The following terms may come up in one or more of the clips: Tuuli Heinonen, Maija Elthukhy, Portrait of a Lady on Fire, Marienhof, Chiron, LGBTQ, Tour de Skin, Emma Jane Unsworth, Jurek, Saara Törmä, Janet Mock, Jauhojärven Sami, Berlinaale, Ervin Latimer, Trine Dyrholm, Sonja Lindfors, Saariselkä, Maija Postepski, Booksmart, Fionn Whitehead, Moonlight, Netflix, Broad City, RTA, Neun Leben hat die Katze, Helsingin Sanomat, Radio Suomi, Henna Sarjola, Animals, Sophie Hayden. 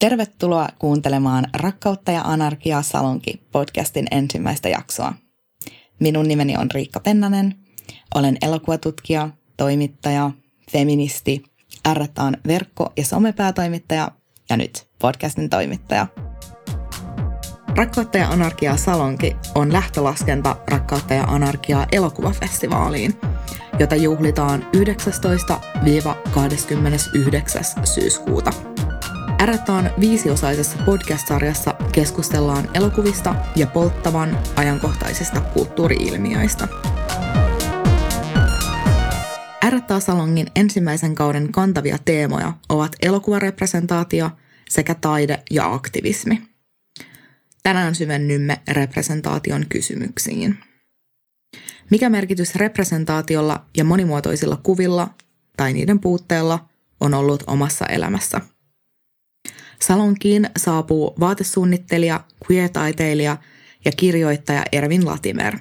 Tervetuloa kuuntelemaan Rakkautta ja Anarkiaa Salonki-podcastin ensimmäistä jaksoa. Minun nimeni on Riikka Pennanen, olen elokuvatutkija, toimittaja, feministi, RTAn verkko- ja somepäätoimittaja ja nyt podcastin toimittaja. Rakkautta ja Anarkiaa Salonki on lähtölaskenta Rakkautta ja Anarkiaa elokuvafestivaaliin, jota juhlitaan 19–29. syyskuuta. RTAn 5-osaisessa podcast-sarjassa keskustellaan elokuvista ja polttavan ajankohtaisista kulttuuri-ilmiöistä. RTA-salongin ensimmäisen kauden kantavia teemoja ovat elokuvarepresentaatio sekä taide ja aktivismi. Tänään syvennymme representaation kysymyksiin. Mikä merkitys representaatiolla ja monimuotoisilla kuvilla tai niiden puutteella on ollut omassa elämässä? Salonkiin saapuu vaatesuunnittelija, queer-taiteilija ja kirjoittaja Ervin Latimer.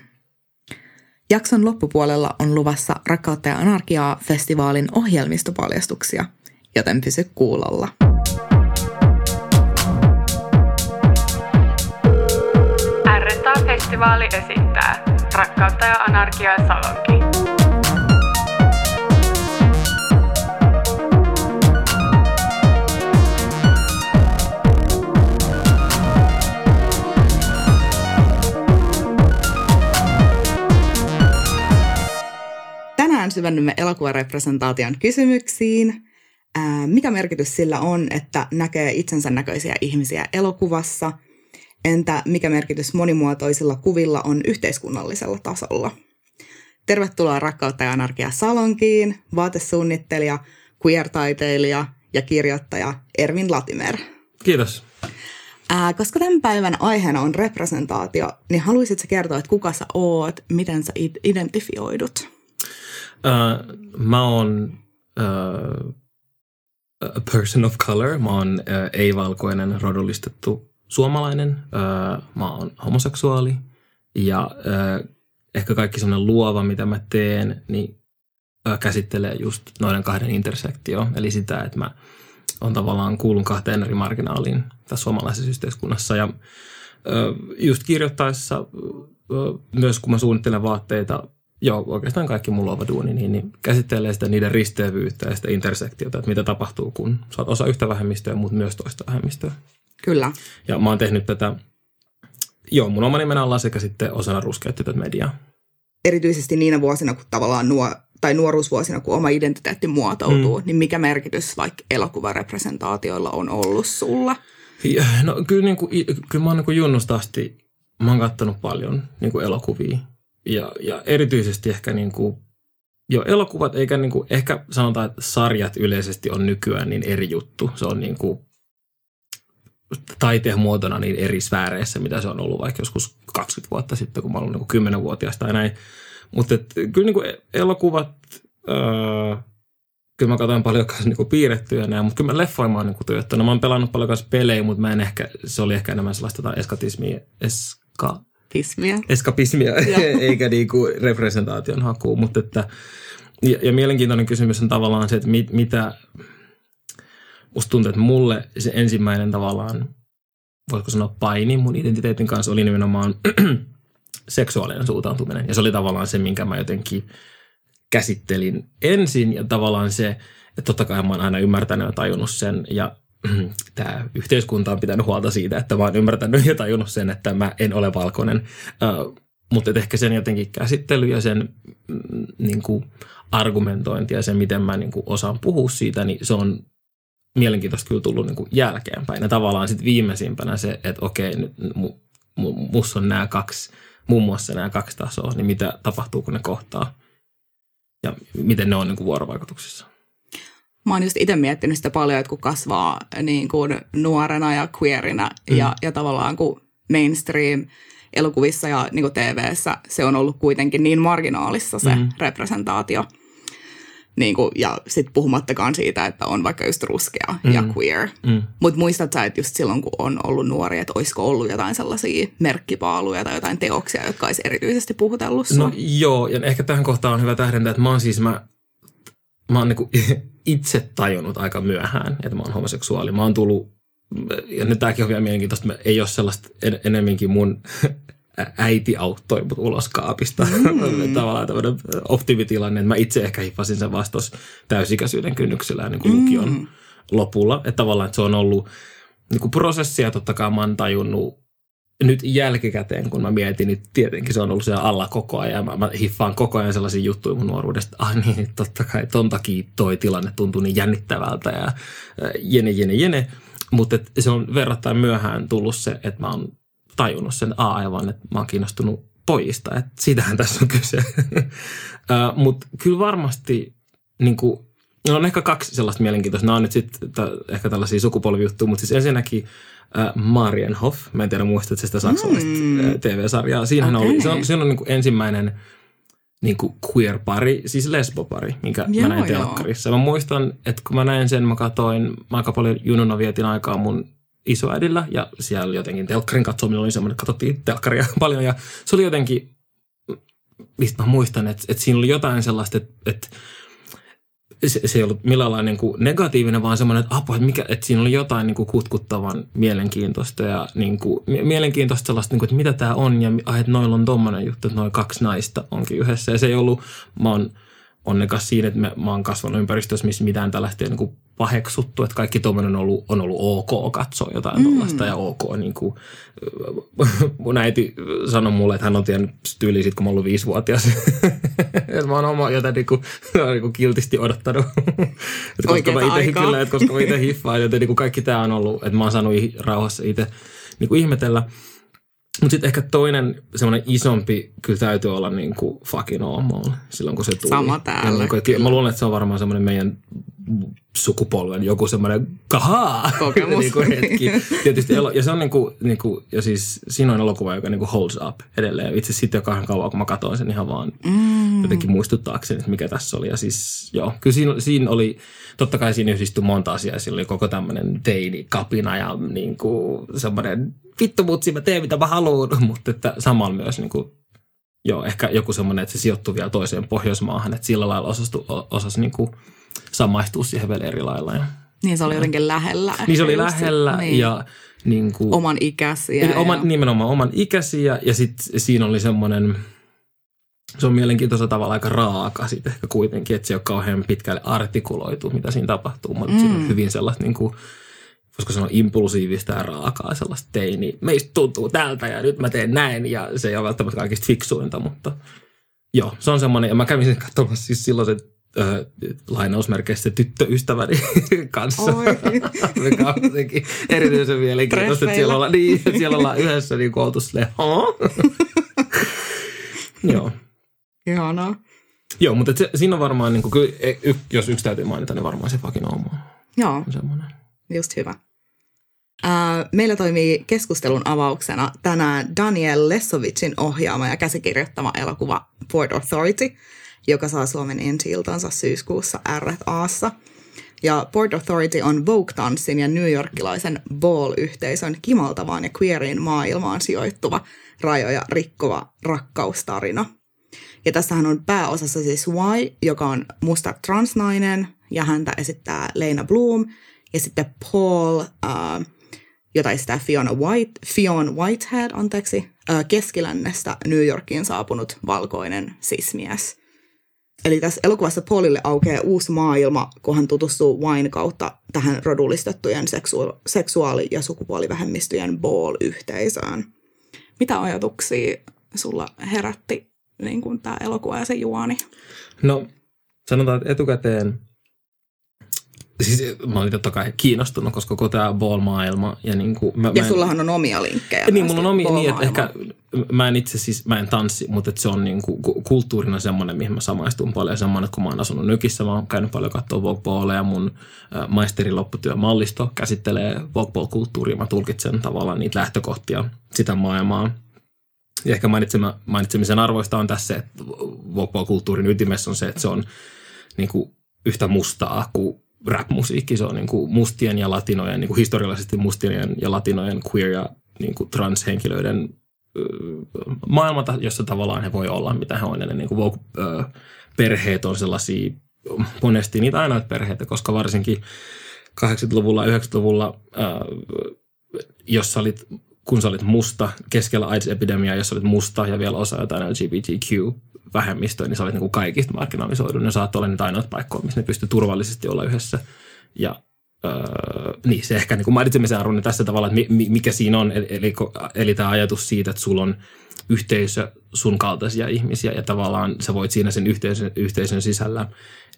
Jakson loppupuolella on luvassa Rakkautta ja Anarkiaa-festivaalin ohjelmistopaljastuksia, joten pysy kuulolla. RTA-festivaali esittää Rakkautta ja Anarkiaa Salonki. Syvennymme elokuvarepresentaation kysymyksiin. Mikä merkitys sillä on, että näkee itsensä näköisiä ihmisiä elokuvassa? Entä mikä merkitys monimuotoisilla kuvilla on yhteiskunnallisella tasolla? Tervetuloa Rakkautta ja Anarkiaa Salonkiin, vaatesuunnittelija, queer-taiteilija ja kirjoittaja Ervin Latimer. Kiitos. Koska tämän päivän aiheena on representaatio, niin haluaisitko kertoa, että kuka sä oot, miten sä identifioidut? Mä oon a person of color, mä oon ei-valkoinen rodullistettu suomalainen, mä oon homoseksuaali ja ehkä kaikki semmoinen luova, mitä mä teen, niin käsittelee just noiden kahden intersektio, eli sitä, että mä on tavallaan kuulun kahteen eri marginaaliin tässä suomalaisessa yhteiskunnassa ja just kirjoittaessa myös kun mä suunnittelen vaatteita, joo, oikeastaan kaikki mun luova duuni, niin käsittelee sitä niiden risteyvyyttä ja sitä intersektiota, että mitä tapahtuu, kun sä oot osa yhtä vähemmistöä, mutta myös toista vähemmistöä. Kyllä. Ja mä oon tehnyt tätä, joo, mun oma nimenä on sekä sitten osana ruskeuttitot mediaa. Erityisesti niinä vuosina, kun tavallaan nuoruusvuosina, kun oma identiteetti muotoutuu, niin mikä merkitys vaikka elokuvarepresentaatioilla on ollut sulla? Ja, no kyllä, kyllä mä oon junnusta asti, mä oon kattonut paljon elokuvia. Ja erityisesti ehkä jo elokuvat, eikä ehkä sanotaan, että sarjat yleisesti on nykyään niin eri juttu. Se on taiteen muotona niin eri sfääreissä, mitä se on ollut vaikka joskus 20 vuotta sitten, kun mä olin 10-vuotias tai näin. Mutta kyllä elokuvat, kyllä mä katsoin paljon kanssa piirrettyä näin, mutta kyllä mä leffoin mä oon tuijottanut. Mä oon pelannut paljon kanssa pelejä, mutta mä en ehkä, se oli ehkä enemmän sellaista eskapismia, eikä representaation hakua, mutta että ja mielenkiintoinen kysymys on tavallaan se, että mitä musta tuntuu, että mulle se ensimmäinen tavallaan, voisiko sanoa paini mun identiteetin kanssa oli nimenomaan seksuaalinen suuntautuminen ja se oli tavallaan se, minkä mä jotenkin käsittelin ensin ja tavallaan se, että totta kai mä oon aina ymmärtänyt ja tajunnut sen ja tämä yhteiskunta on pitänyt huolta siitä, että mä oon ymmärtänyt ja tajunnut sen, että mä en ole valkoinen, mutta ehkä sen jotenkin käsittely ja sen argumentointi ja sen, miten mä osaan puhua siitä, niin se on mielenkiintoista kyllä tullut jälkeenpäin. Ja tavallaan sitten viimeisimpänä se, että okei, nyt mussa on nämä kaksi, muun muassa nämä kaksi tasoa, niin mitä tapahtuu, kun ne kohtaa ja miten ne on vuorovaikutuksissa. Mä oon just itse miettinyt sitä paljon, että kun kasvaa nuorena ja queerinä ja tavallaan kun mainstream elokuvissa ja TV:ssä se on ollut kuitenkin niin marginaalissa se representaatio. Ja sitten puhumattakaan siitä, että on vaikka just ruskea ja queer. Mutta muistat sä, että just silloin kun on ollut nuori, että olisiko ollut jotain sellaisia merkkipaaluja tai jotain teoksia, jotka olisi erityisesti puhutellut sua? No joo, ja ehkä tähän kohtaan on hyvä tähdentää, että mä oon itse tajunnut aika myöhään, että mä oon homoseksuaali. Mä oon tullut ja nyt tämäkin on vielä mielenkiintoista, ei ole sellaista enemminkin mun äiti auttoi mut ulos kaapista. Tavallaan tämmöinen optimitilanne, että mä itse ehkä hippasin sen vastas täysikäisyyden kynnyksellä niin kuin lukion lopulla. Että tavallaan että se on ollut niin kuin prosessia, totta kai mä oon tajunnut nyt jälkikäteen, kun mä mietin, niin tietenkin se on ollut siellä alla koko ajan. Mä hiffaan koko ajan sellaisia juttuja mun nuoruudesta. Niin, totta kai, ton takia toi tilanne tuntui niin jännittävältä ja jene. Mutta se on verrattain myöhään tullut se, että mä oon tajunnut sen aivan, että mä oon kiinnostunut pojista. Että siitähän tässä on kyse. Mutta kyllä varmasti, niin kuin, no on ehkä kaksi sellaista mielenkiintoista. Nämä on nyt sitten ehkä tällaisia sukupolvijuttuja, mutta siis ensinnäkin Marienhof. Mä en tiedä muistatko sitä saksalaista TV-sarjaa. Siinähän oli, se on niin kuin ensimmäinen niin kuin queer-pari, siis lesbopari, minkä mä näin telkkarissa. Mä muistan, että kun mä näin sen, mä katsoin, mä aika paljon jununa vietin aikaa mun isoäidillä ja siellä jotenkin telkkarin katsominen oli semmoinen, että katsottiin telkkaria paljon ja se oli jotenkin, mistä mä muistan, että siinä oli jotain sellaista, että se ei ollut millään lailla niin kuin negatiivinen, vaan semmoinen, että apua, että siinä oli jotain niin kuin kutkuttavan mielenkiintoista ja niin kuin, mielenkiintoista sellaista, niin kuin, että mitä tämä on ja että noilla on tommoinen juttu, että noin kaksi naista onkin yhdessä. Ja se ei ollut, mä oon onnekas siinä, että mä oon kasvanut ympäristössä, missä mitään tällaista ei niin kuin paheksuttu, että kaikki tommoinen on ollut ok katsoa jotain tollaista ja ok. Niin kuin, mun äiti sanoi mulle, että hän on tiennyt tyyliin siitä, kun mä oon ollut 5-vuotias. Että mä oon oma jotain niin kuin kiltisti odottanut. Koska mä ite hiffaan, joten niin kuin kaikki tää on ollut, että mä oon saanut rauhassa ite niin kuin ihmetellä. Mutta sitten ehkä toinen semmoinen isompi kyllä täytyy olla niin kuin fucking normal silloin, kun se tuli. Sama täällä. Ja mä luulen, että se on varmaan semmoinen meidän sukupolven joku semmoinen kahaa kokemus. Niin kuin hetki. Tietysti, ja se on niin kuin, ja siis siinä on elokuva, joka niin kuin holds up edelleen. Itse asiassa siitä jo kauan kauan, kun mä katsoin sen ihan vaan jotenkin muistuttaakseni, että mikä tässä oli. Ja siis joo, kyllä siinä oli, totta kai siinä yhdistyi monta asiaa. Siinä oli koko tämmöinen teinikapina ja niin kuin semmoinen vittu mutsi, mä teen mitä mä haluun. Mutta että samalla myös niin kuin, joo, ehkä joku semmoinen, että se sijoittui vielä toiseen Pohjoismaahan. Että sillä lailla osasi niin kuin samaistua siihen vielä eri lailla. Niin se oli jotenkin lähellä. Niin se oli lähellä niin. Ja niin kuin oman ikäisiä. Eli nimenomaan oman ikäisiä ja sitten siinä oli semmoinen, se on mielenkiintoisella tavalla aika raaka sitten ehkä kuitenkin, että se ei ole kauhean pitkälle artikuloitu, mitä siinä tapahtuu. Mutta siinä on hyvin sellaista niin kuin, koska se on impulsiivista ja raakaa sellaista teiniä. Meistä tuntuu tältä ja nyt mä teen näin ja se ei ole välttämättä kaikista fiksuinta, mutta joo, se on semmoinen. Ja mä kävin sen katsomassa siis silloin se lainausmerkeissä tyttöystäväni kanssa, mikä on kuitenkin erityisen mielenkiintoista, että siellä ollaan yhdessä niin kuin oltu silleen, joo. Ihanaa. Joo, mutta se, siinä on varmaan, niin kuin, jos yksi täytyy mainita, niin varmaan se fucking omaa. Joo, semmoinen. Just hyvä. Meillä toimii keskustelun avauksena tänään Daniel Lesovicin ohjaama ja käsikirjoittama elokuva Port Authority, joka saa Suomen ensi-iltansa syyskuussa RTA:ssa. Ja Port Authority on Vogue-tanssin ja newyorkilaisen ball-yhteisön kimaltavaan ja queerin maailmaan sijoittuva rajoja rikkova rakkaustarina. Ja tässähän on pääosassa siis Y, joka on musta transnainen, ja häntä esittää Leyna Bloom, ja sitten Paul, jota esittää Fionn Whitehead, keskilännestä New Yorkiin saapunut valkoinen sismies. Eli tässä elokuvassa Paulille aukeaa uusi maailma, kun hän tutustuu Wine kautta tähän rodullistettujen seksuaali- ja sukupuolivähemmistöjen ball-yhteisöön. Mitä ajatuksia sulla herätti niin kuin tämä elokuva ja se juoni? No, sanotaan, että etukäteen, siis mä olin totta kai kiinnostunut, koska koko tämä ball-maailma ja niin kuin ja sullahan on omia linkkejä. Niin, mulla on omia, niin että ehkä mä en tanssi, mutta se on niin kuin kulttuurina semmoinen, mihin mä samaistun paljon. Semmoinen, että kun mä oon asunut Nykissä, mä oon käynyt paljon katsoa vogue-ballia ja mun maisterin lopputyömallisto käsittelee vogue-ball-kulttuuria. Mä tulkitsen tavallaan niitä lähtökohtia sitä maailmaa. Ja ehkä mainitsemisen arvoista on tässä, että vogue-ball-kulttuurin ytimessä on se, että se on niin kuin yhtä mustaa kuin rap-musiikki, se on niin kuin mustien ja latinojen, niin kuin historiallisesti mustien ja latinojen queer ja niin kuin transhenkilöiden maailma, jossa tavallaan he voi olla, mitä he on. Niin kuin perheet on sellaisia, monesti niitä ainoita perheitä, koska varsinkin 80-luvulla, 90-luvulla, kun sä olit musta, keskellä AIDS-epidemiaa, jos sä olit musta ja vielä osa jotain LGBTQ-vähemmistöä, niin sä olit niin kuin kaikista marginalisoidun. Ne saattoi olla niitä ainoat paikkoja, missä ne pystyy turvallisesti olla yhdessä. Ja niin, se ehkä niin mainitsemisen arvoinen tässä tavalla, että mikä siinä on, eli tämä ajatus siitä, että sulla on yhteisö sun kaltaisia ihmisiä ja tavallaan sä voit siinä sen yhteisön sisällä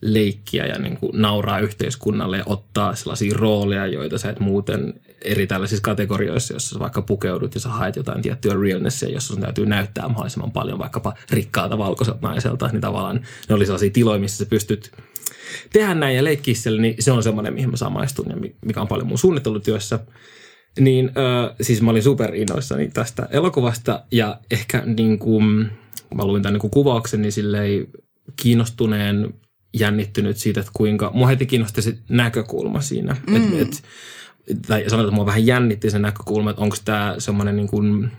leikkiä ja niin kuin nauraa yhteiskunnalle ja ottaa sellaisia rooleja, joita sä et muuten eri tällaisissa kategorioissa, jossa vaikka pukeudut ja sä haet jotain tiettyä realnessia, jossa sun täytyy näyttää mahdollisimman paljon vaikkapa rikkaalta valkoiselta naiselta, niin tavallaan ne oli sellaisia tiloja, missä sä pystyt tehdä näin ja leikkiä siellä, niin se on semmoinen, mihin mä samaistun ja mikä on paljon mun suunnittelutyössä. Niin, siis mä olin superinnoissani tästä elokuvasta ja ehkä niin kuin, kun mä luin tämän niin kuvauksen, niin silleen kiinnostuneen, jännittynyt siitä, että kuinka, mua heti kiinnosti se näkökulma siinä. Tai sanotaan, että mua vähän jännitti se näkökulma, että onko tämä semmoinen niin kuin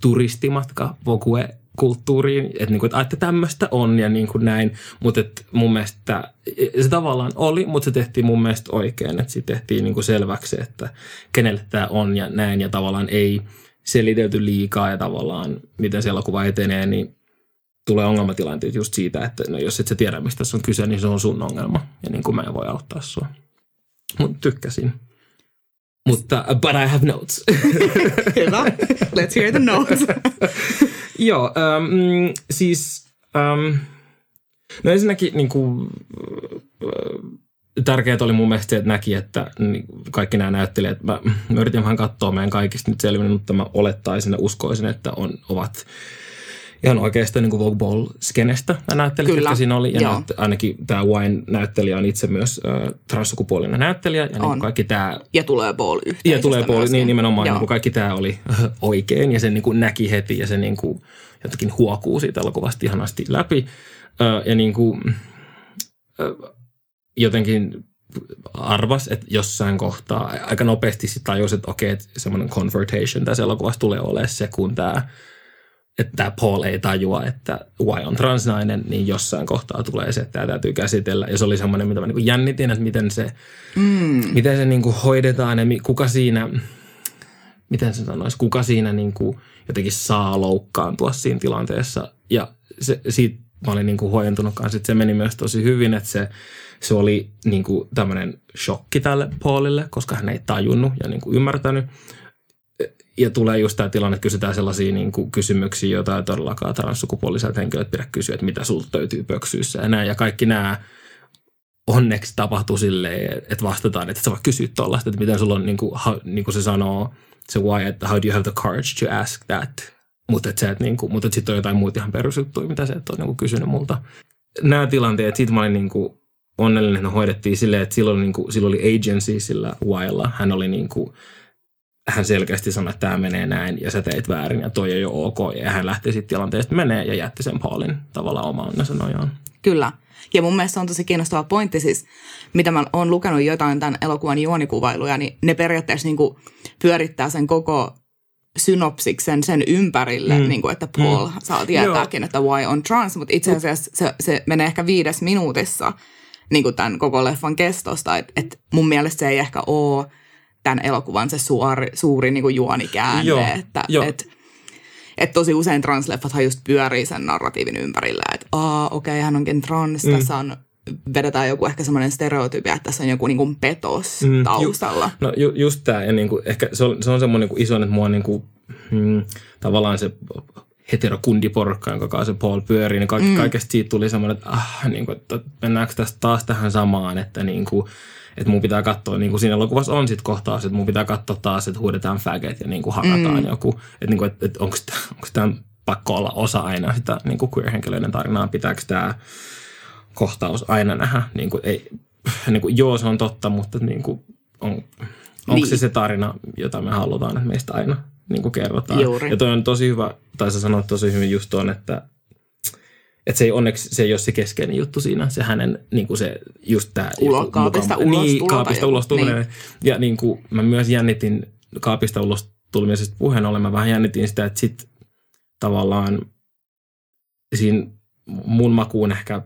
turistimatka vogue-kulttuuriin, että, niin kuin, että tämmöistä on ja niin kuin näin, mutta mun mielestä se tavallaan oli, mutta se tehtiin mun mielestä oikein, että se tehtiin niin kuin selväksi, että kenelle tämä on ja näin ja tavallaan ei selitelty liikaa ja tavallaan miten se elokuva etenee, niin tulee ongelmatilanteet just siitä, että no jos et sä tiedä, mistä tässä on kyse, niin se on sun ongelma. Ja niin kuin mä en voi auttaa sua. Mut tykkäsin. Mutta, but I have notes. Hyvä. Let's hear the notes. Joo, siis, no ensinnäkin niin kuin, tärkeää oli mun mielestä se, että näki, että kaikki nämä näyttelijät, mä yritin vähän katsoa meidän kaikista nyt selvinnyt, mutta mä olettaisin ja uskoisin, että ovat ihan oikeastaan niin Vogue Ball-skenestä nämä näyttelijät, jotka siinä oli. Ja ainakin tämä Wine-näyttelijä on itse myös transsukupuolinen näyttelijä. Ja niin kaikki tämä, ja tulee Ball-yhteisöstä. Ja tulee Ball, niin nimenomaan. Niin kaikki tämä oli oikein ja sen niin näki heti ja se niin jotenkin huokuu siitä elokuvasti ihanasti läpi. Ja niin kuin, jotenkin arvas, että jossain kohtaa aika nopeasti sit tajus, että okei, että semmoinen confrontation tässä elokuvassa tulee olemaan se, kun tämä että Paul ei tajua, että Y on transnainen, niin jossain kohtaa tulee se, että tämä täytyy käsitellä. Ja se oli semmoinen, mitä mä niin kuin jännitin, että miten se niin kuin hoidetaan ja kuka siinä niin kuin jotenkin saa loukkaantua siinä tilanteessa. Ja siitä mä olin niin kuin huojentunutkaan. Sitten se meni myös tosi hyvin, että se oli niin kuin tämmöinen shokki tälle Paulille, koska hän ei tajunnut ja niin kuin ymmärtänyt. Ja tulee just tämä tilanne, että kysytään sellaisia niin kuin kysymyksiä, joita ei todellakaan transsukupuoliset henkilöt pidä kysyä, että mitä sulta löytyy pöksyissä ja näin. Ja kaikki nämä onneksi tapahtuu silleen, että vastataan, että sä voi kysyä tollaista, että miten sulla on, niin kuin se sanoo, se why, että how do you have the courage to ask that? Mutta sitten on jotain muuta ihan perusjuttuja, mitä sä et ole niin kuin kysynyt multa. Nämä tilanteet, siitä mä olin niin kuin onnellinen, että hoidettiin silleen, että silloin oli agency sillä whylla, hän selkeästi sanoi, että tämä menee näin ja sä teit väärin ja toi ei ole ok. Ja hän lähtee sitten tilanteesta menee ja jätti sen Paulin tavallaan omaan nojaan. Kyllä. Ja mun mielestä on tosi kiinnostava pointti siis, mitä mä oon lukenut jotain tämän elokuvan juonikuvailuja, niin ne periaatteessa niin kuin pyörittää sen koko synopsiksen sen ympärille, niin kuin, että Paul saa tietääkin, että why on trans, mutta itse asiassa se menee ehkä 5 minuutissa niin kuin tämän koko leffan kestosta. Et mun mielestä se ei ehkä ole tämän elokuvan se suuri niin kuin juonikäänne, että tosi usein transleffathan just pyörii sen narratiivin ympärillä, että hän onkin trans, tässä on, vedetään joku ehkä semmoinen stereotypia, että tässä on joku niin kuin petos taustalla. Just tämä, ja niin kuin, ehkä se on semmoinen niin iso, että mua niin kuin, tavallaan se heterokundiporkka, jonka kanssa se Paul pyörii, niin kaikesta siitä tuli semmoinen, että, niin kuin, että mennäänkö tästä taas tähän samaan, että niin kuin, että mun pitää katsoa, niin kuin siinä elokuvassa on sitten kohtaus, että mun pitää katsoa taas, että huudetaan faggot ja niin kuin hakataan joku. Että niin et onko tämä pakko olla osa aina sitä niin kuin queer-henkilöiden tarinaa? Pitääkö tämä kohtaus aina nähdä? Niin kuin, ei, niin kuin, joo, se on totta, mutta niin kuin, onko se tarina, jota me halutaan, että meistä aina niin kuin kerrotaan? Juuri. Ja toi on tosi hyvä, tai sä sanoit tosi hyvin just tuon, että se ei ole se keskeinen juttu siinä, se hänen, niin kuin se just tämä kaapista ulos tuleminen. Niin. Ja niin kuin mä myös jännitin kaapista ulos tulemisesta puheen ollen, mä vähän jännitin sitä, että sit tavallaan siinä mun makuun ehkä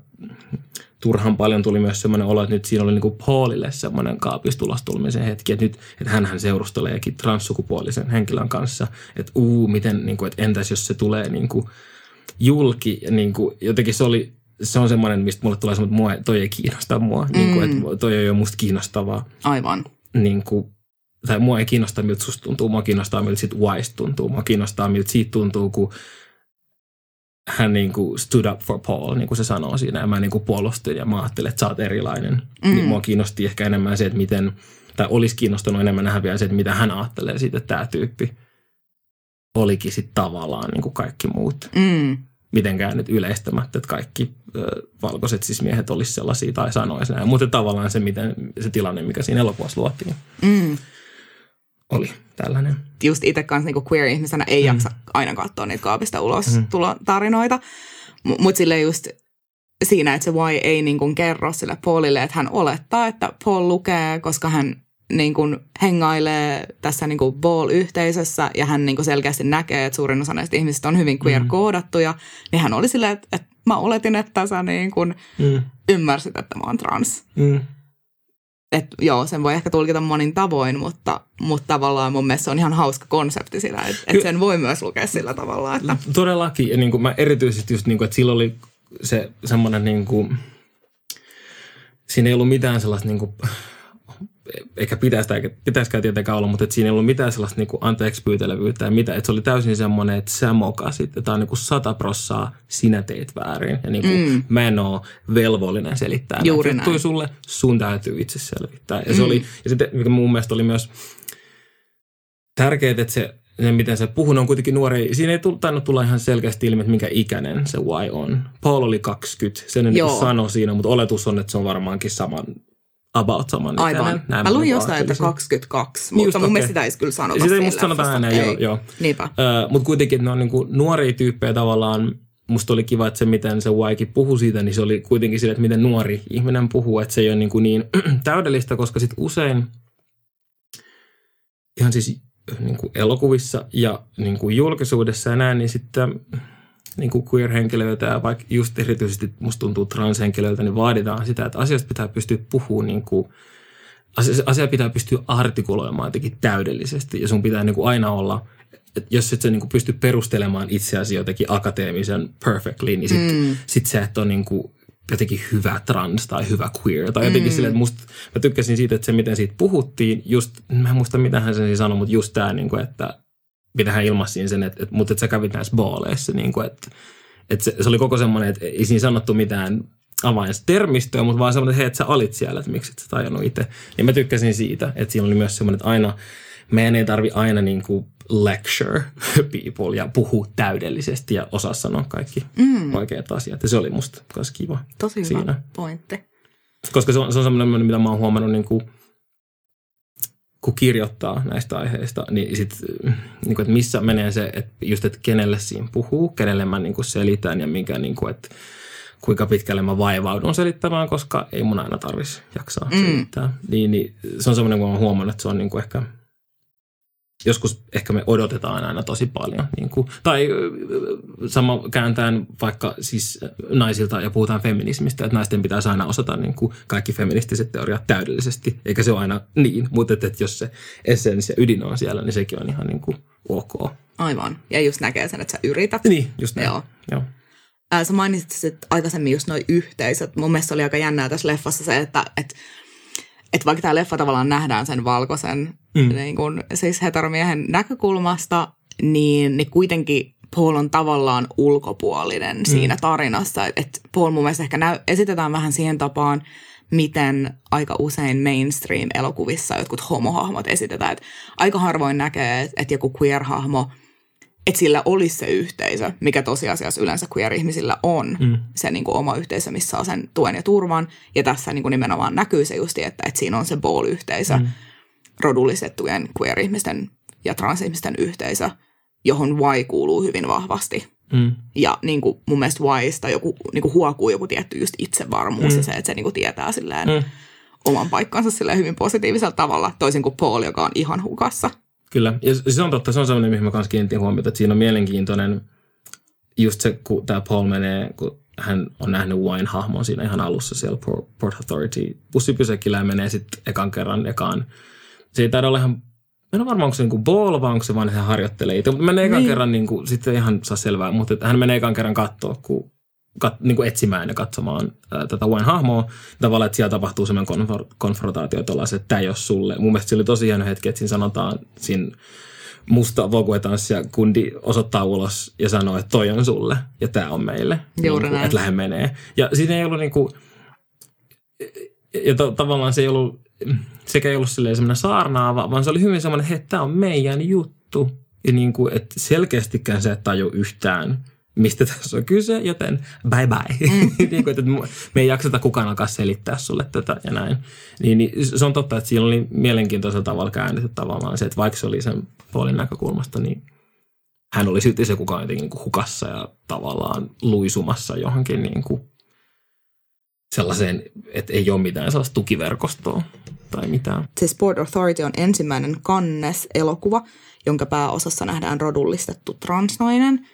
turhan paljon tuli myös semmoinen olo, että nyt siinä oli niin kuin Paulille semmoinen kaapistulastulmisen hetki, että nyt että hänhän seurusteleekin transsukupuolisen henkilön kanssa, että miten, niin kuin, että entäs jos se tulee niin kuin julki, niin kuin, jotenkin se on semmoinen, mistä mulle tulee semmoinen, että toi ei kiinnosta mua, niin kuin, että toi ei ole musta kiinnostavaa. Aivan. Niin kuin, tai mua ei kiinnosta, miltä susta tuntuu, mua kiinnostaa, miltä siitä wise tuntuu, mua kiinnostaa, miltä siitä tuntuu, kun hän niin kuin stood up for Paul, niin kuin se sanoo siinä, ja mä niin kuin puolustin, ja mä ajattelin, että sä oot erilainen. Niin mua kiinnosti ehkä enemmän se, että miten, tai olisi kiinnostanut enemmän nähdä vielä se, että mitä hän ajattelee siitä, että tämä tyyppi olikin sitten tavallaan niin kuin kaikki muut. Mitenkään nyt yleistämättä, että kaikki valkoiset siis miehet olisi sellaisia tai sanoisi näin, mutta tavallaan se, miten, se tilanne, mikä siinä elokuvassa luotiin. Oli tällainen. Just itse kanssa niinku queer-ihmisenä ei jaksa aina katsoa niitä kaapista ulos tulotarinoita, mutta silleen just siinä, että se why ei niinku kerro sille Paulille, että hän olettaa, että Paul lukee, koska hän niinku hengailee tässä niinku ball-yhteisössä ja hän niinku selkeästi näkee, että suurin osa näistä ihmisistä on hyvin queer-koodattuja, niin hän oli silleen, että mä oletin, että sä niinku ymmärsit, että mä oon trans. Että joo, sen voi ehkä tulkita monin tavoin, mutta tavallaan mun mielestä se on ihan hauska konsepti sillä, että sen voi myös lukea sillä tavalla. Että. Todellakin, ja niin kuin mä erityisesti just niin kuin, että sillä oli se semmoinen niin kuin, siinä ei ollut mitään sellaista niin kuin, eikä pitäisikään tietenkään olla, mutta että siinä ei ollut mitään sellaista niin kuin anteeksi pyytelevyyttä ja mitä, että se oli täysin semmoinen, että sä mokasit, että on niin kuin 100% sinä teit väärin ja niin kuin mä en oo velvollinen selittää. Juuri näin. Tui sulle, sun täytyy itse selvittää. Ja se oli, ja sitten mikä mun mielestä oli myös tärkeää, että se miten se puhun on kuitenkin nuori, siinä ei tainnut tulla ihan selkeästi ilmi, että minkä ikäinen se Y on. Paul oli 20, sen en niin kuin sano siinä, mutta oletus on, että se on varmaankin saman about saman. Aivan. Mä luin jostain, että 22, mutta just, mun mielestä sitä ei kyllä sanota. Sitä ei musta sanota ääneen, joo. Niinpä. Mutta kuitenkin, ne on niinku nuoria tyyppejä tavallaan. Musta oli kiva, että se miten se Ykin puhui siitä, niin se oli kuitenkin sille, että miten nuori ihminen puhuu. Että se ei ole niinku niin täydellistä, koska sit usein ihan siis niinku elokuvissa ja niinku julkisuudessa ja näin, niin sitten niinku queer-henkilöiltä ja vaikka just erityisesti musta tuntuu transhenkilöiltä, niin vaaditaan sitä, että asioista pitää pystyä puhumaan, niinku, asia pitää pystyä artikuloimaan jotenkin täydellisesti. Ja sun pitää niinku aina olla, jos et sä niinku pysty perustelemaan itseäsi jotenkin akateemisen perfectly, niin sit sä et ole niinku jotenkin hyvä trans tai hyvä queer. Tai jotenkin silleen, että musta, mä tykkäsin siitä, että se miten siitä puhuttiin, just, mä en muista mitä hän sen sanoi, mutta just tää, niinku, että mitähän ilmaisiin sen, mutta että sä kävit näissä baaleissa, niin kuin, että se oli koko semmoinen, että ei siinä sanottu mitään avainstermistöä, mutta vaan semmoinen, että hei, että sä olit siellä, että miksi et sä tajunnut itse. Ja mä tykkäsin siitä, että siinä oli myös semmoinen, että aina, meidän ei tarvi aina niin kuin lecture people ja puhua täydellisesti ja osaa sanoa kaikki oikeat asiat. Ja se oli musta myös kiva. Tosi siinä. Hyvä pointti. Koska se on semmoinen, mitä mä oon huomannut niin kuin, kun kirjoittaa näistä aiheista, niin sitten, niin että missä menee se, että just, että kenelle siinä puhuu, kenelle mä niin kuin selitän ja mikä, niin kuin, että kuinka pitkälle mä vaivaudun selittämään, koska ei mun aina tarvitsisi jaksaa selittää. Niin, se on semmoinen, kun mä oon huomannut, että se on niin kuin ehkä, joskus ehkä me odotetaan aina tosi paljon. Niin kuin, tai sama kääntäen vaikka siis naisilta ja puhutaan feminismistä, että naisten pitäisi aina osata niin kuin kaikki feministiset teoriat täydellisesti. Eikä se ole aina niin, mutta että jos se essenssi ja ydin on siellä, niin sekin on ihan niin kuin ok. Aivan. Ja just näkee sen, että sä yrität. Niin, just näin. Joo. Sä mainitsit aikaisemmin just noi yhteisöt. Mun mielestä oli aika jännää tässä leffassa se, että vaikka tämä leffa tavallaan nähdään sen valkoisen niin kun, siis heteromiehen näkökulmasta, niin kuitenkin Paul on tavallaan ulkopuolinen siinä tarinassa. Et Paul mun mielestä ehkä esitetään vähän siihen tapaan, miten aika usein mainstream-elokuvissa jotkut homohahmot esitetään. Et aika harvoin näkee, että joku queer-hahmo, että sillä olisi se yhteisö, mikä tosiasiassa yleensä queer-ihmisillä on, se niin kuin oma yhteisö, missä saa sen tuen ja turvan. Ja tässä niin kuin nimenomaan näkyy se justi, että siinä on se ball-yhteisö, rodullisettujen queer-ihmisten ja transihmisten yhteisö, johon Y kuuluu hyvin vahvasti. Ja niin kuin mun mielestä Yista joku, niin kuin huokuu joku tietty just itsevarmuus ja se, että se niin kuin tietää silleen oman paikkansa silleen hyvin positiivisella tavalla, toisin kuin Paul, joka on ihan hukassa. Kyllä. Ja se on totta. Se on sellainen, mihin mä kanssa kiinnitin huomiota, että siinä on mielenkiintoinen just se, kun tämä Paul menee, kun hän on nähnyt Uain hahmon siinä ihan alussa siellä Port Authority bussipysäkillä ja menee sitten ekan kerran ekaan. Se ei taida olla ihan, en ole varma onko se niin kuin ball vai onko se vaan, että hän harjoittelee itse. Mutta menee ekan kerran, niin kuin, sitten ihan saa selvää, mutta että hän menee ekan kerran katsoa, kun niin kuin etsimään ja katsomaan tätä Uain hahmoa. Tavallaan, että siellä tapahtuu semmoinen konfrontaatio tuollaisen, että tämä ei ole sulle. Mun mielestä se oli tosi hieno hetki, että siinä sanotaan, siinä musta vogue-tanssia kundi osoittaa ulos ja sanoo, että toi on sulle ja tää on meille. Juuri näin. Että lähde menee. Ja siinä ei ollut niinku, ja tavallaan se ei ollut, sekä ei ollut silleen semmoinen saarnaava, vaan se oli hyvin semmoinen, että tää on meidän juttu. Ja niinku, että selkeästikään se et tajua yhtään, mistä tässä on kyse, joten bye bye. Niinku, että me ei jakseta kukaan alkaa selittää sulle tätä ja näin. Niin se on totta, että siinä oli mielenkiintoisella tavalla käännetyt tavallaan se, että vaikka se oli sen puolin näkökulmasta, niin hän oli silti se kukaan jotenkin hukassa ja tavallaan luisumassa johonkin niin kuin sellaiseen, että ei ole mitään sellaista tukiverkostoa tai mitään. Siis Port Authority on ensimmäinen Cannes-elokuva, jonka pääosassa nähdään rodullistettu transnainen.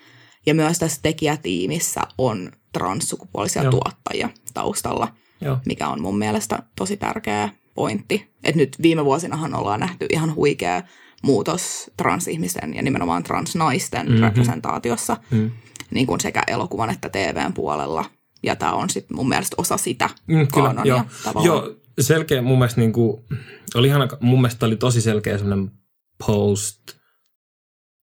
Ja myös tässä tekijätiimissä on transsukupuolisia tuottajia taustalla, mikä on mun mielestä tosi tärkeä pointti. Et nyt viime vuosinahan ollaan nähty ihan huikea muutos transihmisten ja nimenomaan transnaisten representaatiossa, niin kuin sekä elokuvan että TVn puolella. Ja tämä on sitten mun mielestä osa sitä kaanonia tavallaan. Joo, selkeä mun mielestä, niin kuin, oli ihana, mun mielestä oli tosi selkeä sellainen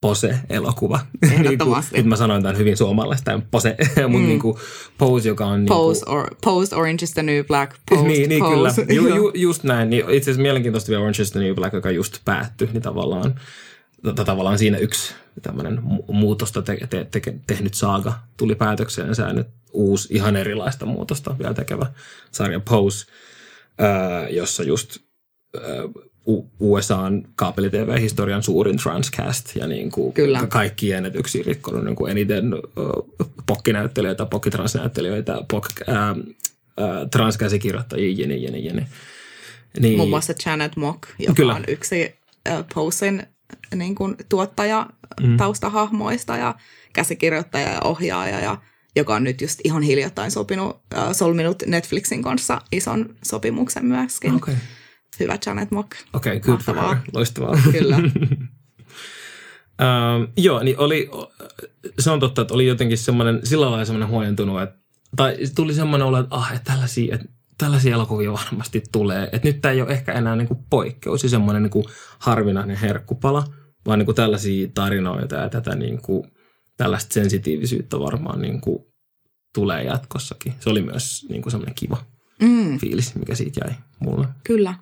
Pose-elokuva. Ehdottomasti. Nyt mä sanoin tämän hyvin suomalaista, pose, mutta niinku pose, joka on pose, niinku pose, Orange is the New Black, pose, niin, pose. Kyllä. Just näin. Niin itse asiassa mielenkiintoista vielä Orange is the New Black, joka just päättyi, niin tavallaan siinä yksi tämmöinen muutosta tehnyt saaga tuli päätökseensä ja nyt uusi, ihan erilaista muutosta vielä tekevä sarja Pose, jossa just USA:n kaapeli-tv-historian suurin transcast ja niin kuin kaikki ennätyksiä rikkonut niin kuin eniten pokkinäyttelijöitä, pokkitransnäyttelijöitä, transkäsikirjoittajia, jene. Niin. Muun muassa Janet Mock, joka on yksi Posen niin kuin tuottaja taustahahmoista ja käsikirjoittaja ja ohjaaja, ja joka on nyt just ihan hiljattain solminut Netflixin kanssa ison sopimuksen myöskin. Okay. Hyvä Janet Mock. Okei, good for her. Loistavaa. Kyllä. Joo, niin oli, se on totta, että oli jotenkin semmoinen, sillä lailla semmoinen huojentunut, että, tai tuli semmoinen olo, että tällaisia elokuvia varmasti tulee. Että nyt tämä ei ole ehkä enää niin kuin poikkeus, ja semmoinen niin kuin harvinainen herkkupala, vaan niin kuin tällaisia tarinoita ja tätä niin kuin, tällaista sensitiivisyyttä varmaan niin kuin tulee jatkossakin. Se oli myös niin kuin semmoinen kiva fiilis, mikä siitä jäi mulle. Kyllä.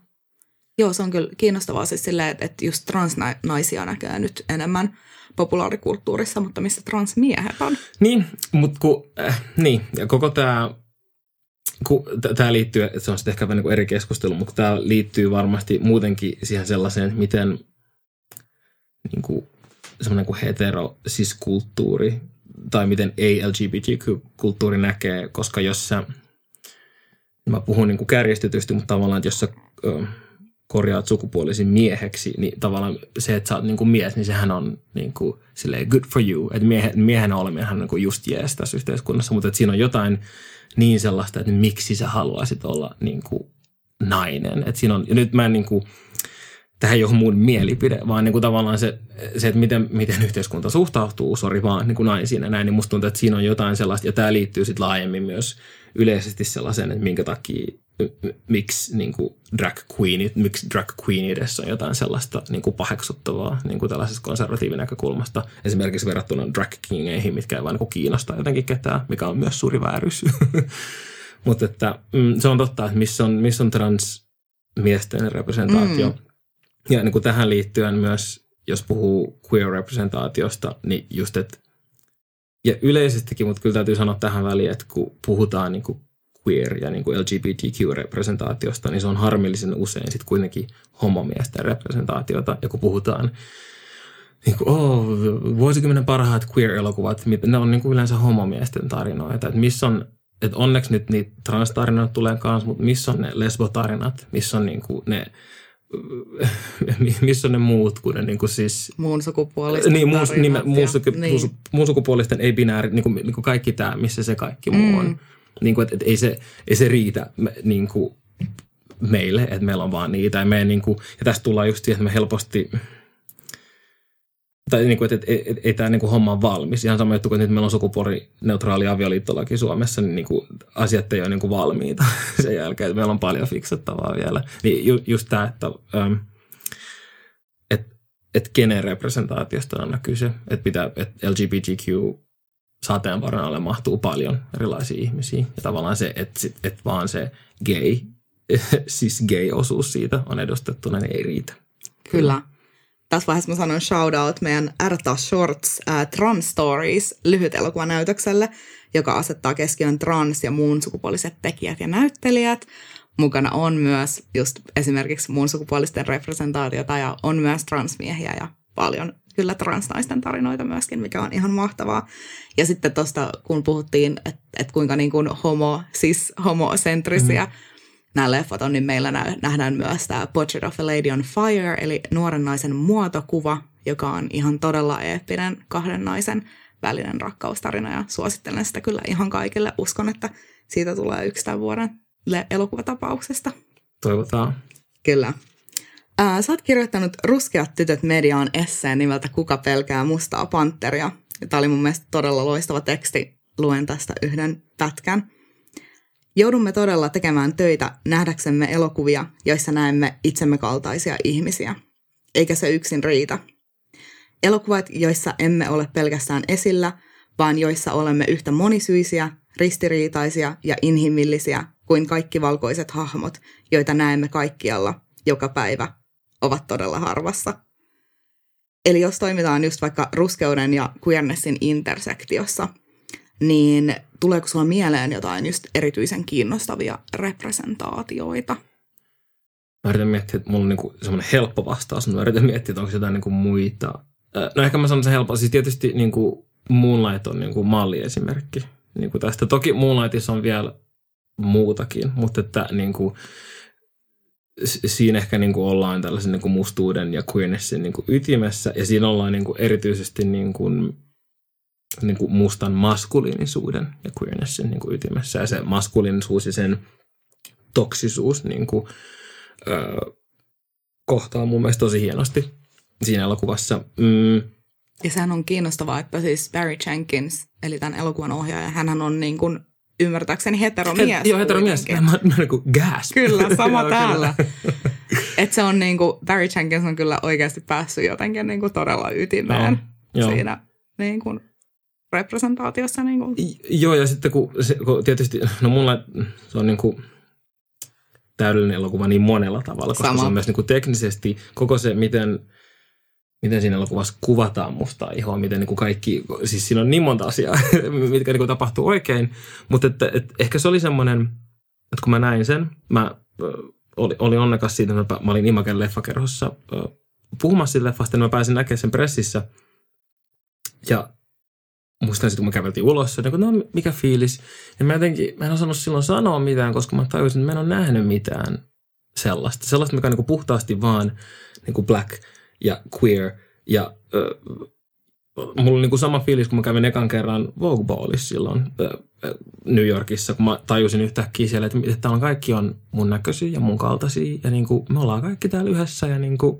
Joo, se on kyllä kiinnostavaa siis silleen, että just transnaisia näkee nyt enemmän populaarikulttuurissa, mutta missä transmiehet on? Niin, mutta ja koko tämä liittyy, että se on sitten ehkä vähän niin eri keskustelu, mutta tämä liittyy varmasti muutenkin siihen sellaiseen, miten niin kuin, semmoinen kuin heterosiskulttuuri tai miten ei-LGBTQ-kulttuuri näkee, koska jos sä, mä puhun niin kuin kärjistetysti, mutta tavallaan, että jos sä korjaat sukupuolisin mieheksi, niin tavallaan se, että sä oot niinku mies, niin sehän on niinku silleen good for you. Että miehenä oleminen on niinku just jees tässä yhteiskunnassa, mutta että siinä on jotain niin sellaista, että miksi sä haluaisit olla niinku nainen. Että siinä on, ja nyt mä en niinku, tähän ei ole mun mielipide, vaan niinku tavallaan se että miten yhteiskunta suhtautuu, sori vaan, niinku naisiin ja näin, niin musta tuntuu, että siinä on jotain sellaista, ja tää liittyy sit laajemmin myös yleisesti sellaiseen, että minkä takia miksi niin kuin drag queen edessä on jotain sellaista niin kuin paheksuttavaa niin kuin tällaisesta konservatiivin näkökulmasta. Esimerkiksi verrattuna drag kingeihin, mitkä ei vaan niin kuin kiinnostaa jotenkin ketään, mikä on myös suuri vääryys. Mutta että se on totta, että missä on transmiesten representaatio. Ja niin kuin tähän liittyen myös, jos puhuu queer-representaatiosta, niin just, että ja yleisestikin, mutta kyllä täytyy sanoa tähän väliin, että kun puhutaan niin kuin queer ja niin kuin LGBTQ-representaatiosta, niin se on harmillisen usein sitten kuitenkin homomiesten representaatiota. Ja kun puhutaan, niin kuin, vuosikymmenen parhaat queer-elokuvat, ne on niin kuin yleensä homomiesten tarinoita. Että missä on, että onneksi nyt niitä trans-tarinoita tulee kanssa, mutta missä on ne lesbotarinat, missä on niin kuin ne missä on ne muut kuin ne niinku siis muun sukupuolisten muun sukupuolisten ei-binäärit, niinku kaikki tämä, missä se kaikki muu on. Niinku että ei se riitä niinku meille, että meillä on vaan niitä ja me niinku, ja tästä tullaan just siihen, että me helposti tai niinku, että ei tämä niinku homma on valmis. Ihan sama juttu kuin nyt meillä on sukupuolineutraali avioliittolaki Suomessa, niin niinku asiat ei ole niinku valmiita sen jälkeen. Meillä on paljon fiksattavaa vielä. Niin just tämä, että kenen representaatiosta on kyse. Että pitää, että LGBTQ sateenvarren alle mahtuu paljon erilaisia ihmisiä. Ja tavallaan se, että vaan se gay, siis gay-osuus siitä on edustettuna, niin ei riitä. Kyllä. Tässä vaiheessa mä sanon shoutout meidän RTA Shorts Trans Stories -lyhytelokuvanäytökselle, joka asettaa keskiön trans- ja muun sukupuoliset tekijät ja näyttelijät. Mukana on myös just esimerkiksi muun sukupuolisten representaatiota ja on myös transmiehiä ja paljon kyllä transnaisten tarinoita myöskin, mikä on ihan mahtavaa. Ja sitten tuosta, kun puhuttiin, että kuinka niin kuin homocentrisiä nämä leffat on, niin meillä nähdään myös tämä Portrait of a Lady on Fire, eli nuoren naisen muotokuva, joka on ihan todella eeppinen kahden naisen välinen rakkaustarina, ja suosittelen sitä kyllä ihan kaikille. Uskon, että siitä tulee yksi tämän vuoden elokuvatapauksesta. Toivotaan. Kyllä. Sä oot kirjoittanut Ruskeat tytöt -mediaan esseen nimeltä Kuka pelkää mustaa pantteria. Tämä oli mun mielestä todella loistava teksti. Luen tästä yhden pätkän. Joudumme todella tekemään töitä nähdäksemme elokuvia, joissa näemme itsemme kaltaisia ihmisiä. Eikä se yksin riitä. Elokuvat, joissa emme ole pelkästään esillä, vaan joissa olemme yhtä monisyisiä, ristiriitaisia ja inhimillisiä kuin kaikki valkoiset hahmot, joita näemme kaikkialla joka päivä, ovat todella harvassa. Eli jos toimitaan just vaikka ruskeuden ja queernessin intersektiossa, niin tuleeko sulla mieleen jotain just erityisen kiinnostavia representaatioita? Mä yritän miettiä, että mulla on niinku semmoinen helppo vastaus, mutta mä yritän miettiä, että onko jotain niinku muita. No ehkä mä sanon sen helppo. Siis tietysti niinku Moonlight on niinku malliesimerkki niinku tästä. Toki Moonlightissa on vielä muutakin, mutta että niinku siinä ehkä niinku ollaan tällaisen niinku mustuuden ja queernessin niinku ytimessä, ja siinä ollaan niinku erityisesti niinku mustan maskuliinisuuden ja queernessin niinku ytimessä, ja se maskuliinisuus ja sen toksisuus niinku kohtaa mun mielestä tosi hienosti siinä elokuvassa. Ja sehän on kiinnostavaa, että siis Barry Jenkins, eli tämän elokuvan ohjaaja, hänhän on niin kuin ymmärtääkseni heteromies. Joo, heteromies. Mä niin kuin gasp. Kyllä, sama täällä. Että se on niin kuin, Barry Jenkins on kyllä oikeasti päässyt jotenkin niin kuin todella ytimeen siinä niin kuin representaatiossa. Niin kuin. Joo, ja sitten kun tietysti, no mulla se on niin kuin täydellinen elokuva niin monella tavalla, koska se on myös niin kuin teknisesti koko se, miten siinä elokuvassa kuvataan mustaa ihoa, miten niin kuin kaikki, siis siinä on niin monta asiaa, mitkä niin kuin tapahtuu oikein, mutta että ehkä se oli semmoinen, että kun mä näin sen, mä olin onnekas siitä, että mä olin Imagen leffakerhossa puhumassa leffasta, niin mä pääsin näkemään sen pressissä, ja muistan sitten, kun me käveltiin ulos, että no, mikä fiilis. Ja mä en osannut silloin sanoa mitään, koska mä tajusin, että mä en ole nähnyt mitään sellaista. Sellaista, mikä on niin kuin puhtaasti vaan niin kuin black ja queer. Ja mulla oli niin kuin sama fiilis, kun mä kävin ekan kerran Vogue Ballissa silloin New Yorkissa, kun mä tajusin yhtäkkiä siellä, että täällä kaikki on mun näköisiä ja mun kaltaisia. Ja niin kuin, me ollaan kaikki täällä yhdessä ja niin kuin,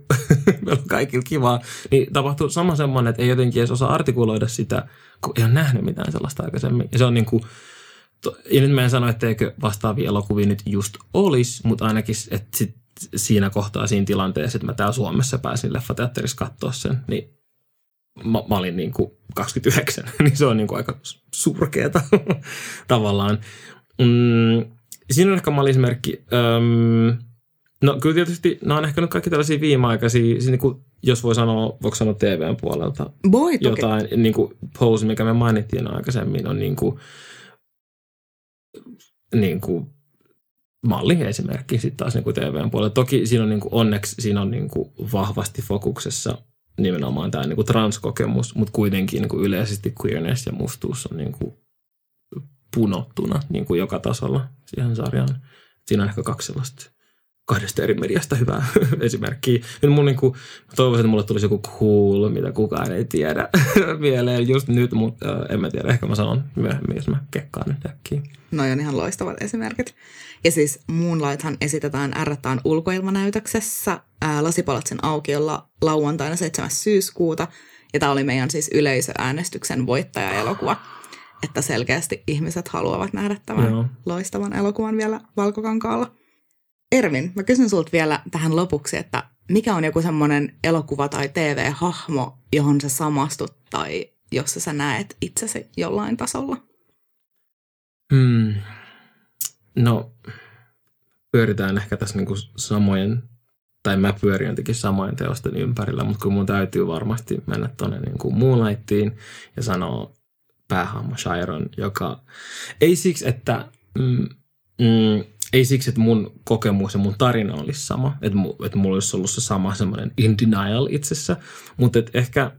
meillä on kaikilla kivaa. Niin tapahtui sama semmoinen, että ei jotenkin edes osaa artikuloida sitä, kun ei ole nähnyt mitään sellaista aikaisemmin. Ja se on niin kuin, ja nyt mä en sano, etteikö vastaavia elokuvia nyt just olisi, mutta ainakin että sit siinä kohtaa, siinä tilanteessa, että mä täällä Suomessa pääsin leffateatterissa katsoa sen, niin mä olin niin kuin 29, niin se on niin kuin aika surkeeta tavallaan. Siinä on ehkä mallismerkki. No kyllä tietysti, nämä on ehkä nyt kaikki tällaisia viimeaikaisia, siis niin kuin, jos voiko sanoa TVn puolelta jotain, niin kuin Pose, mikä me mainittiin aikaisemmin, on niin kuin malliesimerkki sitten taas niin kuin TVn puolelta. Toki siinä on niin kuin, onneksi siinä on niin kuin vahvasti fokuksessa nimenomaan tämä niinku transkokemus, mutta kuitenkin niinku yleisesti queerness ja mustuus on niinku punottuna niinku joka tasolla siihen sarjaan. Siinä on ehkä kaksi sellaista kahdesta eri mediasta hyvää esimerkkiä. Nyt mun niin kuin, toivoisin, että mulle tulisi joku cool, mitä kukaan ei tiedä mieleen just nyt, mutta en mä tiedä. Ehkä mä sanon myöhemmin, jos mä kekkaan nyt äkkiä. Noi on ihan loistavat esimerkit. Ja siis Moonlighthan esitetään RTAn ulkoilmanäytöksessä Lasipalatsin aukiolla lauantaina 7. syyskuuta. Ja tää oli meidän siis yleisöäänestyksen voittaja-elokuva. Että selkeästi ihmiset haluavat nähdä tämän loistavan elokuvan vielä valkokankaalla. Ervin, mä kysyn sulta vielä tähän lopuksi, että mikä on joku semmoinen elokuva tai TV-hahmo, johon sä samastut tai jossa sä näet itsesi jollain tasolla? No, pyöritään ehkä tässä niinku samojen, tai mä pyörin jotenkin samojen teosten ympärillä, mutta kun mun täytyy varmasti mennä tuonne niinku Moonlightiin ja sanoa päähahmo Chiron, joka ei siksi, että... Ei siksi, että mun kokemus ja mun tarina olisi sama, että mulla olisi ollut se sama semmoinen in denial itsessä, mutta ehkä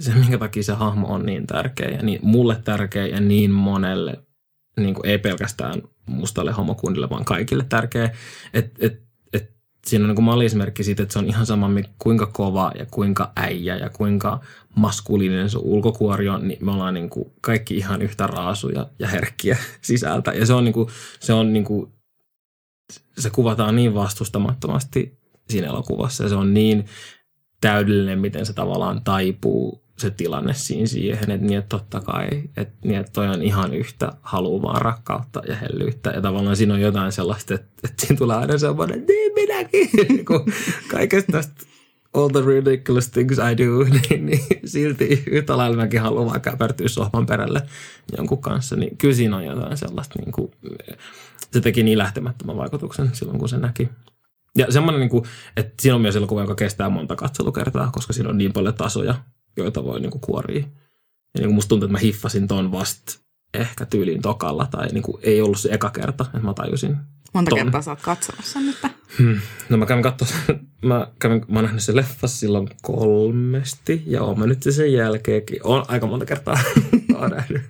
se, minkä takia se hahmo on niin tärkeä ja niin, mulle tärkeä ja niin monelle, niin kuin ei pelkästään mustalle homokunnille, vaan kaikille tärkeä, että siinä on niin kuin malliesimerkki siitä, että se on ihan sama, kuinka kova ja kuinka äijä ja kuinka maskuliininen sun ulkokuori on, niin me ollaan niin kuin kaikki ihan yhtä raasuja ja herkkiä sisältä. Ja se on niin kuin, se kuvataan niin vastustamattomasti siinä elokuvassa ja se on niin täydellinen, miten se tavallaan taipuu se tilanne siihen, että niin, että totta kai, että niin, että toi on ihan yhtä haluavaa rakkautta ja hellyyttä. Ja tavallaan siinä on jotain sellaista, että siinä tulee aina semmoinen, että niin minäkin, kaikesta tästä all the ridiculous things I do, niin silti yhtä lailla mäkin haluan vaan käpertyä sohvan perälle jonkun kanssa. Niin kyllä siinä on jotain sellaista, niin kuin, se teki niin lähtemättömän vaikutuksen silloin, kun se näki. Ja semmoinen, niin kuin, että siinä on myös elokuva, joka kestää monta katselukertaa, koska siinä on niin paljon tasoja, joita voi niin kuin kuoria. Ja niin kuin musta tuntuu, että mä hiffasin ton vasta ehkä tyyliin tokalla, tai niin kuin ei ollut se eka kerta, että mä tajusin. Monta kertaa sä oot katsonut sen nyt? No mä kävin mä oon nähnyt sen leffas silloin 3 ja oon mä nyt sen jälkeenkin. Oon aika monta kertaa nähnyt.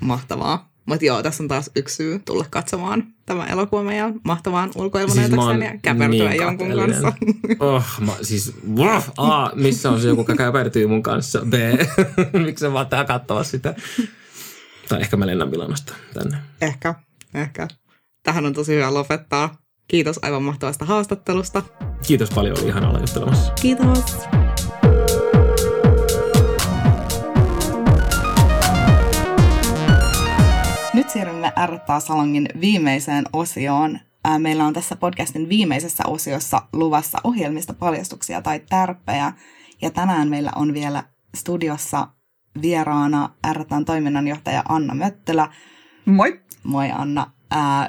Mahtavaa. Mutta joo, tässä on taas yksi syy tulla katsomaan tämä elokuva meidän mahtavaan ulkoilmanäytökseen ja käpertyä niin jonkun kanssa. A, missä on se joku, joka käpertyy mun kanssa? B, miksi sä vaan tää katsoa sitä? Tai ehkä mä lennän Milanosta tänne. Ehkä. Tähän on tosi hyvä lopettaa. Kiitos aivan mahtavasta haastattelusta. Kiitos paljon, oli ihana olla juttelemassa. Kiitos. Nyt siirrymme RTA-salongin viimeiseen osioon. Meillä on tässä podcastin viimeisessä osiossa luvassa ohjelmista paljastuksia tai tärppejä. Ja tänään meillä on vielä studiossa vieraana RTAn toiminnanjohtaja Anna Möttölä. Moi! Moi Anna.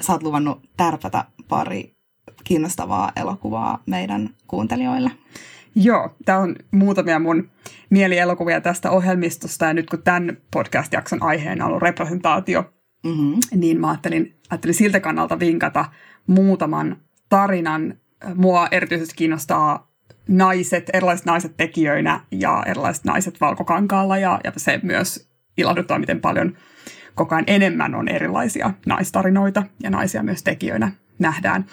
Sä oot luvannut tärpätä pari kiinnostavaa elokuvaa meidän kuuntelijoille. Joo, tää on muutamia mun mielielokuvia tästä ohjelmistosta ja nyt kun tämän podcast-jakson aiheena on ollut representaatio, niin mä ajattelin siltä kannalta vinkata muutaman tarinan. Mua erityisesti kiinnostaa naiset, erilaiset naiset tekijöinä ja erilaiset naiset valkokankaalla ja se myös ilahduttaa, miten paljon koko ajan enemmän on erilaisia naistarinoita ja naisia myös tekijöinä nähdään.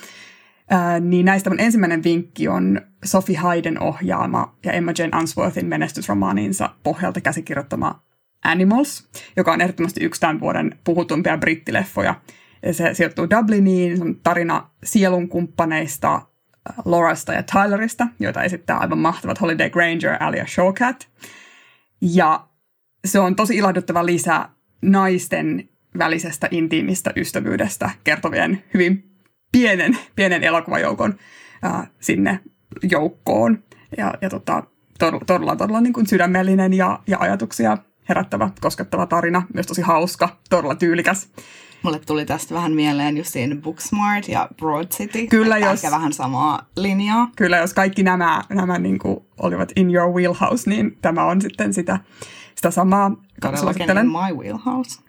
Niin näistä mun ensimmäinen vinkki on Sophie Hayden ohjaama ja Emma Jane Unsworthin menestysromaaniinsa pohjalta käsikirjoittama Animals, joka on ehdottomasti yksi tämän vuoden puhutumpia brittileffoja. Se sijoittuu Dubliniin, se on tarina sielunkumppaneista Laurasta ja Tylerista, joita esittää aivan mahtavat Holiday Granger ja Alia Shawkat. Ja se on tosi ilahduttava lisä naisten välisestä intiimistä ystävyydestä kertovien hyvin pienen elokuvajoukon sinne joukkoon. Ja todella niin kuin sydämellinen ja ajatuksia herättävä, koskettava tarina. Myös tosi hauska, todella tyylikäs. Mulle tuli tästä vähän mieleen just siinä Booksmart ja Broad City. Kyllä jos, ehkä vähän samaa linjaa. Kyllä, jos kaikki nämä niin kuin olivat in your wheelhouse, niin tämä on sitten sitä samaa. Todellakin in my wheelhouse.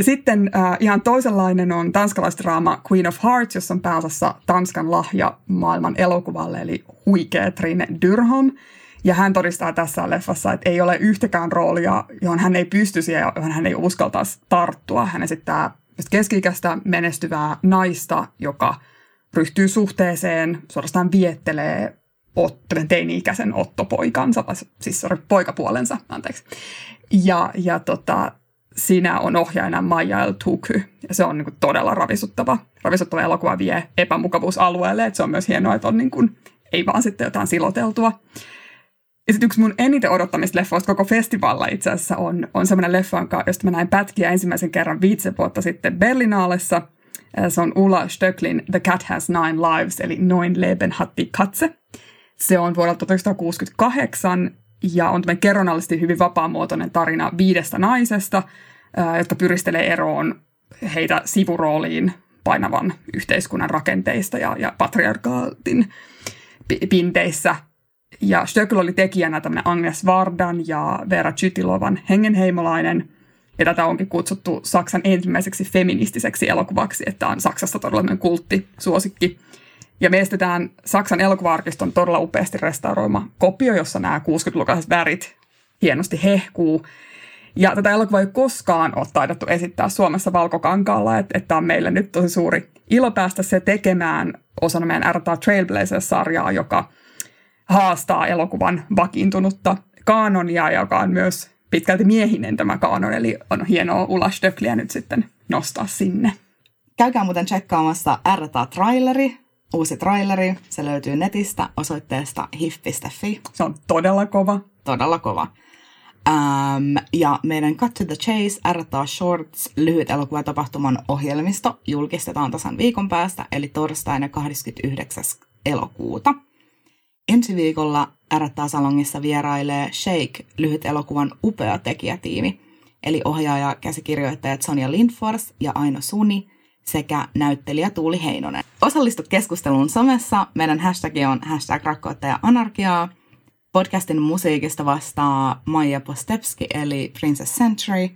Sitten ihan toisenlainen on tanskalaisdraama Queen of Hearts, jossa on pääosassa Tanskan lahja maailman elokuvalle, eli huikea Trine Dyrholm. Ja hän todistaa tässä leffassa, että ei ole yhtäkään roolia, johon hän ei pystyisi ja johon hän ei uskaltaisi tarttua. Hän esittää keski-ikäistä menestyvää naista, joka ryhtyy suhteeseen, suorastaan viettelee teini-ikäisen Otto-poikansa, siis poikapuolensa, anteeksi. Ja siinä on ohjaajana Maija Elthukhy, ja se on niin kuin todella ravisuttava. Ravisuttava elokuva vie epämukavuusalueelle, että se on myös hienoa, että on niin kuin, ei vaan sitten jotain siloteltua. Ja sitten yksi mun eniten odottamista leffoista koko festivalla itse asiassa on semmoinen leffa, josta mä näin pätkiä ensimmäisen kerran 5 vuotta sitten Berlinaalessa. Se on Ulla Stöcklin The Cat Has 9 Lives, eli Neun Leben hat die Katze. Se on vuodelta 1968 ja on tämmöinen kerronnallisesti hyvin vapaamuotoinen tarina 5 naisesta, jotka pyristelee eroon heitä sivurooliin painavan yhteiskunnan rakenteista ja patriarkaatin pinteissä. Ja Stöckl oli tekijänä tämmöinen Agnes Vardan ja Vera Chytilovan hengenheimolainen. Ja tätä onkin kutsuttu Saksan ensimmäiseksi feministiseksi elokuvaksi, että on Saksassa todella kulttisuosikki. Ja me estetään Saksan elokuva-arkiston todella upeasti restauroima kopio, jossa nämä 60-lukaiset värit hienosti hehkuu. Ja tätä elokuvaa ei koskaan ole taidettu esittää Suomessa valkokankaalla, että tämä on meille nyt tosi suuri ilo päästä se tekemään osana meidän RTA Trailblazers-sarjaa, joka haastaa elokuvan vakiintunutta kaanonia, joka on myös pitkälti miehinen tämä kaanon, eli on hienoa Ulla Stöckliä nyt sitten nostaa sinne. Käykää muuten tsekkaamassa RTA-traileri, uusi traileri. Se löytyy netistä osoitteesta hif.fi. Se on todella kova. Todella kova. Ja meidän Cut to the Chase RTA Shorts lyhyt elokuvatapahtuman ohjelmisto julkistetaan tasan viikon päästä, eli torstaina 29. elokuuta. Ensi viikolla RTA-salongissa vierailee Shake, lyhyt elokuvan upea tekijätiimi, eli ohjaaja käsikirjoittajat Sonja Lindfors ja Aino Suni sekä näyttelijä Tuuli Heinonen. Osallistu keskusteluun somessa. Meidän hashtagi on #rakkautta ja anarkiaa. Podcastin musiikista vastaa Maija Postepski eli Princess Century.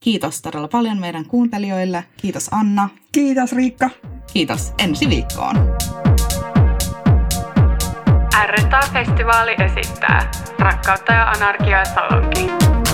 Kiitos todella paljon meidän kuuntelijoille. Kiitos Anna. Kiitos Riikka. Kiitos. Ensi viikkoon. RTA-festivaali esittää Rakkautta ja anarkiaa Salonki.